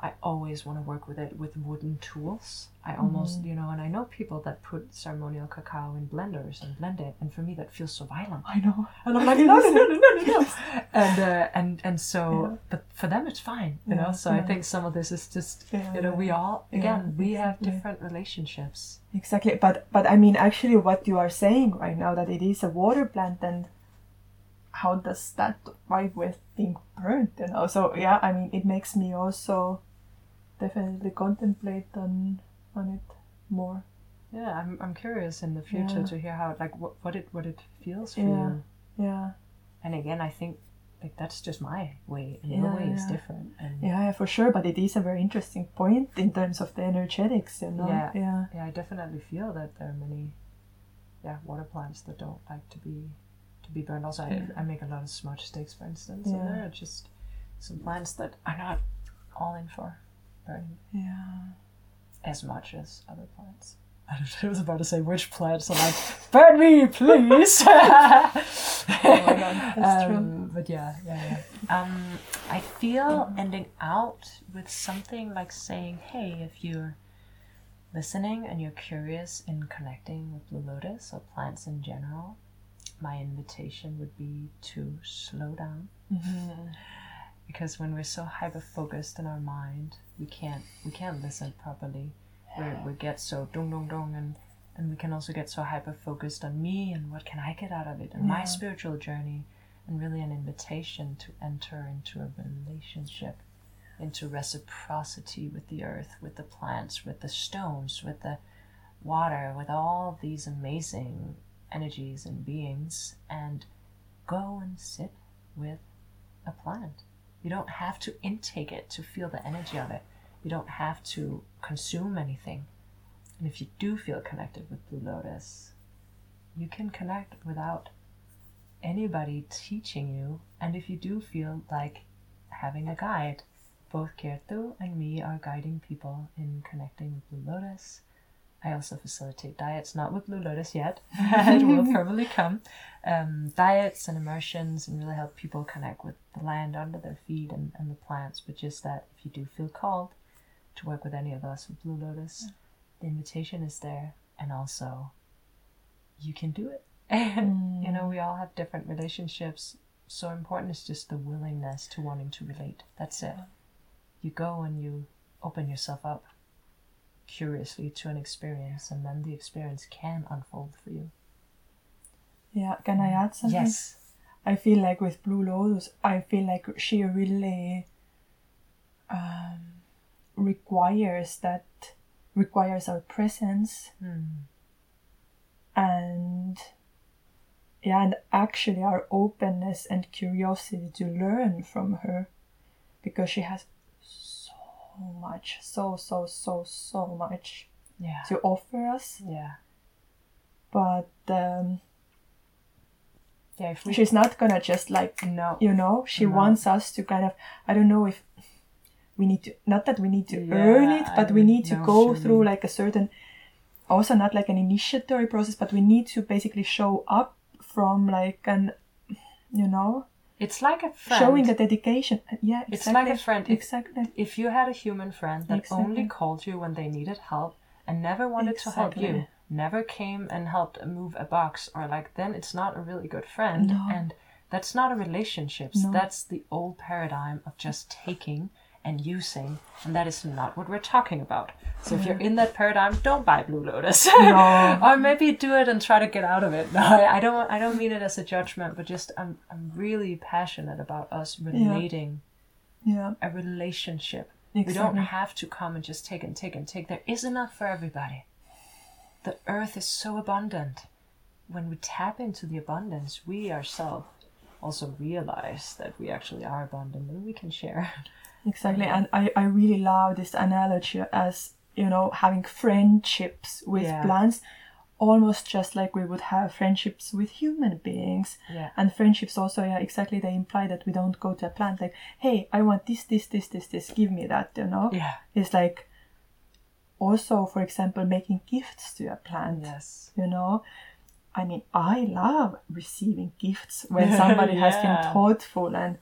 I always want to work with it with wooden tools. I almost, mm-hmm. you know, and I know people that put ceremonial cacao in blenders and blend it. And for me, that feels so violent. I know. And I'm like, no, no, no, no, no, no. And, uh, and, and so, yeah. but for them, it's fine, you yeah. know? So yeah. I think some of this is just, yeah. you know, we all, again, yeah. we have different yeah. relationships. Exactly. But, but I mean, actually what you are saying right now, that it is a water plant, and how does that vibe with being burnt, you know? So yeah, I mean, it makes me also definitely contemplate on on it more. Yeah, I'm I'm curious in the future yeah. to hear how, like, what, what it what it feels for yeah. you. Yeah. And again, I think like that's just my way, and yeah, your way yeah. is different. And yeah, yeah, for sure. But it is a very interesting point in terms of the energetics, you know. Yeah, yeah. Yeah, I definitely feel that there are many, yeah, water plants that don't like to be to be burned. Also, yeah. I I make a lot of smudge sticks, for instance. Yeah. And there are just some plants that are not all in for burning. Yeah. As much as other plants. I don't know, I was about to say which plants are like, burn me, please! Oh my god, that's um, true. But yeah, yeah, yeah. Um, I feel mm-hmm. ending out with something like saying, hey, if you're listening and you're curious in connecting with Blue Lotus or plants in general, my invitation would be to slow down. Mm-hmm. Because when we're so hyper-focused in our mind, we can't we can't listen properly. Yeah. We we get so dong dong dong and And we can also get so hyper-focused on me and what can I get out of it and yeah. my spiritual journey, and really an invitation to enter into a relationship, into reciprocity with the earth, with the plants, with the stones, with the water, with all these amazing energies and beings, and go and sit with a plant. You don't have to intake it to feel the energy of it. You don't have to consume anything. And if you do feel connected with Blue Lotus, you can connect without anybody teaching you. And if you do feel like having a guide, both Kertu and me are guiding people in connecting with Blue Lotus. I also facilitate diets, not with Blue Lotus yet, it will probably come. Um, diets and immersions, and really help people connect with the land under their feet and, and the plants. But just that, if you do feel called to work with any of us with Blue Lotus, yeah. the invitation is there, and also you can do it. And, mm. you know, we all have different relationships. So important is just the willingness to wanting to relate. That's it. You go and you open yourself up curiously to an experience, and then the experience can unfold for you. Yeah, can I add something? Yes. I feel like with Blue Lotus, I feel like she really um, requires that, requires our presence. Mm. And yeah, and actually our openness and curiosity to learn from her, because she has much so so so so much yeah. to offer us, yeah but um yeah, if we... she's not gonna just like no you know she no. wants us to kind of, I don't know if we need to, not that we need to yeah, earn it, but I we need to go through mean. like a certain, also not like an initiatory process, but we need to basically show up from like an, you know, it's like a friend. Showing the dedication. Yeah, exactly. It's like a friend. If, exactly. If you had a human friend that exactly. only called you when they needed help and never wanted exactly. to help you, never came and helped move a box or like, then it's not a really good friend. No. And that's not a relationship. No. That's the old paradigm of just taking and using, and that is not what we're talking about. So if you're in that paradigm, don't buy Blue Lotus. No. Or maybe do it and try to get out of it. No, I don't I don't mean it as a judgment, but just I'm I'm really passionate about us relating yeah. Yeah. a relationship. Exactly. We don't have to come and just take and take and take. There is enough for everybody. The earth is so abundant. When we tap into the abundance, we ourselves also realize that we actually are abundant and we can share. Exactly, and I, I really love this analogy as, you know, having friendships with yeah. plants, almost just like we would have friendships with human beings. Yeah. And friendships also, yeah, exactly, they imply that we don't go to a plant like, hey, I want this, this, this, this, this, give me that, you know? Yeah. It's like also, for example, making gifts to a plant, yes. you know? I mean, I love receiving gifts when somebody yeah. has been thoughtful and,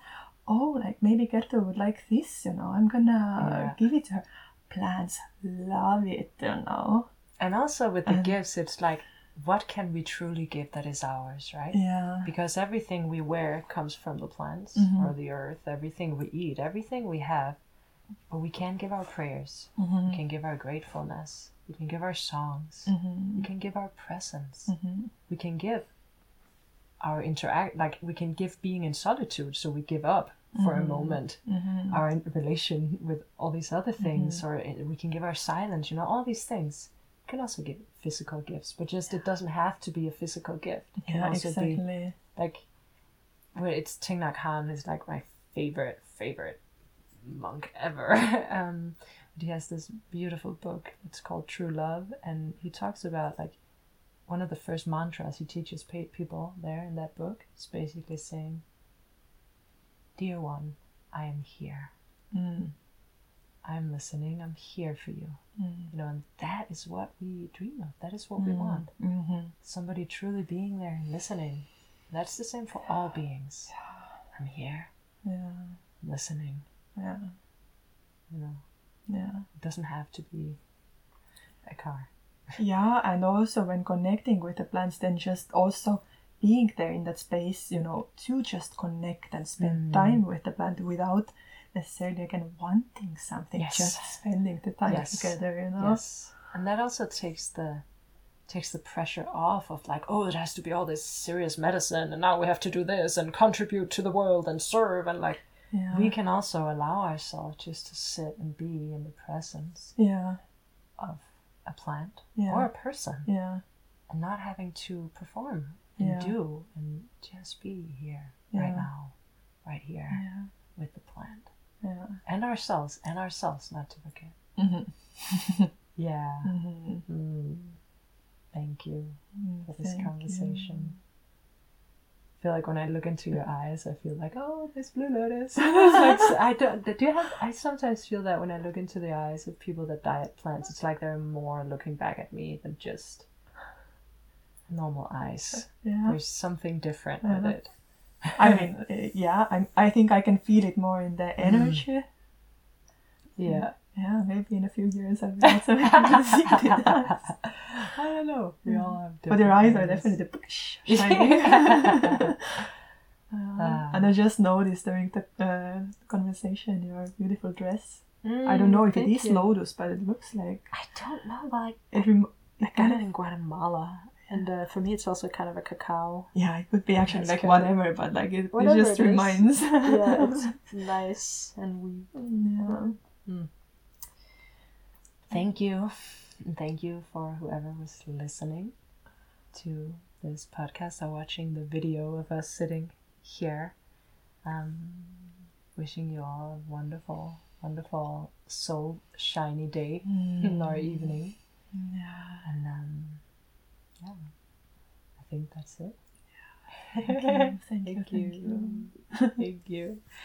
oh, like maybe Kertu would like this, you know, I'm gonna yeah. give it to her. Plants love it, you know. And also with the um, gifts, it's like, what can we truly give that is ours, right? Yeah. Because everything we wear comes from the plants mm-hmm. or the earth, everything we eat, everything we have. But we can give our prayers, mm-hmm. we can give our gratefulness, we can give our songs, mm-hmm. we can give our presence, mm-hmm. we can give our interact, like we can give being in solitude, so we give up for mm-hmm. a moment mm-hmm. our relation with all these other things, mm-hmm. or we can give our silence, you know, all these things. We can also give physical gifts, but just yeah. it doesn't have to be a physical gift. It can yeah, also exactly. be like, well, it's Thich Nhat Hanh is like my favorite favorite monk ever. um but he has this beautiful book, it's called True Love, and he talks about like one of the first mantras he teaches people there in that book is basically saying, dear one, I am here. Mm. I'm listening. I'm here for you. Mm. You know, and that is what we dream of. That is what mm. we want. Mm-hmm. Somebody truly being there and listening. That's the same for yeah. all beings. Yeah. I'm here. Yeah. Listening. Yeah. You know. Yeah. It doesn't have to be a car. Yeah, and also when connecting with the plants, then just also being there in that space, you know, to just connect and spend mm. time with the plant without necessarily again wanting something, yes. just spending the time yes. together, you know. Yes. And that also takes the takes the pressure off of like, oh, it has to be all this serious medicine and now we have to do this and contribute to the world and serve and like, yeah. We can also allow ourselves just to sit and be in the presence yeah. of a plant yeah. or a person yeah. and not having to perform and yeah. do and just be here yeah. right now, right here yeah. with the plant yeah. and ourselves and ourselves not to forget. Mm-hmm. Yeah. Mm-hmm. Mm-hmm. Thank you for this Thank conversation. You. I feel like when I look into your eyes, I feel like, oh, this blue lotus. Like, I don't. Do you have? I sometimes feel that when I look into the eyes of people that diet plants, it's like they're more looking back at me than just normal eyes. Yeah. There's something different yeah. with it. I mean, yeah. I I think I can feel it more in the energy. Mm. Yeah. Yeah, maybe in a few years I'll be also seeing that. I don't know. We yeah. all have different But their eyes, eyes are definitely the shiny. uh, uh, and I just noticed during the uh, conversation your beautiful dress. Mm, I don't know if it is you. Lotus, but it looks like... I don't know, like... It rem- I got it in Guatemala. And uh, for me, it's also kind of a cacao. Yeah, it could be actually like whatever, but like it, whatever it just it reminds. Yeah, it's nice and weak. Yeah. Mm. Thank you. And thank you for whoever was listening to this podcast or watching the video of us sitting here. Um, wishing you all a wonderful, wonderful, so shiny day mm. or evening. Yeah. And um, yeah, I think that's it. Yeah. Thank you. Thank you. Thank you. Thank you.